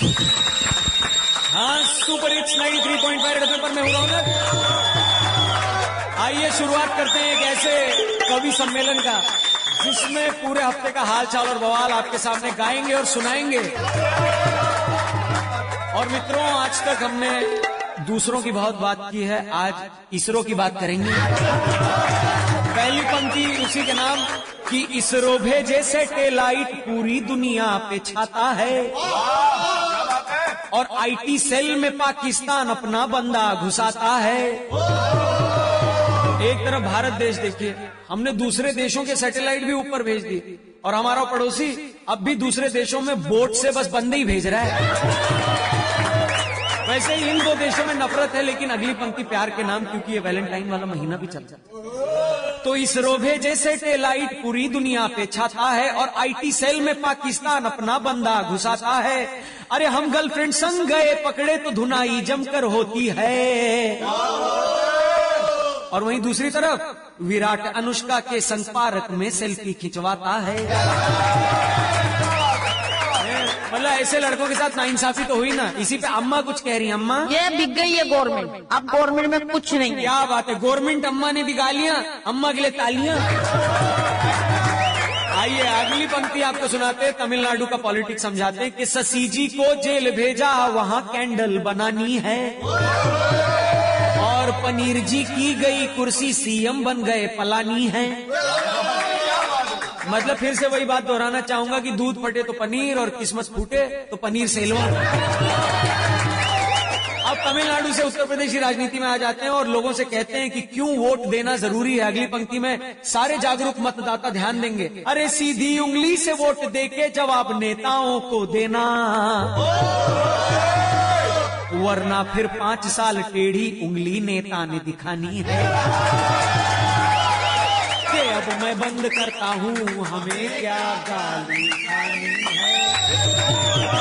हाँ, super hits 93.5 FM पर मैं हो रहा हूँ ना। आइए शुरुआत करते हैं एक ऐसे कवि सम्मेलन का जिसमें पूरे हफ्ते का हाल चाल और बवाल आपके सामने गाएंगे और सुनाएंगे। और मित्रों, आज तक हमने दूसरों की बहुत बात की है, आज इसरो की बात करेंगे। पहली पंक्ति उसी के नाम कि इसरो भेजे सैटेलाइट पूरी दुनिया पे छाता है, और आईटी सेल में पाकिस्तान अपना बंदा घुसाता है। एक तरफ भारत देश देखिए, हमने दूसरे देशों के सैटेलाइट भी ऊपर भेज दिए, और हमारा पड़ोसी अब भी दूसरे देशों में बोट से बस बंदे ही भेज रहा है। वैसे ही इन दो देशों में नफरत है, लेकिन अगली पंक्ति प्यार के नाम, क्योंकि ये वेलेंटाइन वाला महीना भी चल जाता है। तो इसरो भेजे सैटेलाइट पूरी दुनिया पे छाता है, और आईटी सेल में पाकिस्तान अपना बंदा घुसाता है। अरे हम गर्लफ्रेंड संग गए पकड़े तो धुनाई जमकर होती है। और वहीं दूसरी तरफ विराट अनुष्का के संग पार्क में सेल्फी खिंचवाता है। मतलब ऐसे लड़कों के साथ नाइंसाफी तो हुई ना। इसी पे अम्मा कुछ कह रही। अम्मा, ये बिक गई है गवर्नमेंट, अब गवर्नमेंट में कुछ नहीं। क्या बात है, गवर्नमेंट अम्मा ने भी गालियां, अम्मा के लिए तालियां। आइए अगली पंक्ति आपको सुनाते हैं, तमिलनाडु का पॉलिटिक्स समझाते हैं कि शशि जी को जेल भेजा, वहाँ कैंडल बनानी है। और पनीर जी की गई कुर्सी, सीएम बन गए पलानी है। मतलब फिर से वही बात दोहराना चाहूंगा कि दूध फटे तो पनीर, और किस्मत फूटे तो पनीर सेलवान। अब तमिलनाडु से उत्तर प्रदेश की राजनीति में आ जाते हैं और लोगों से कहते हैं कि क्यों वोट देना जरूरी है। अगली पंक्ति में सारे जागरूक मतदाता ध्यान देंगे। अरे सीधी उंगली से वोट देके जवाब नेताओं को देना, वरना फिर 5 साल टेढ़ी उंगली नेता ने दिखानी है। अब मैं बंद करता हूँ, हमें क्या गाली खानी है।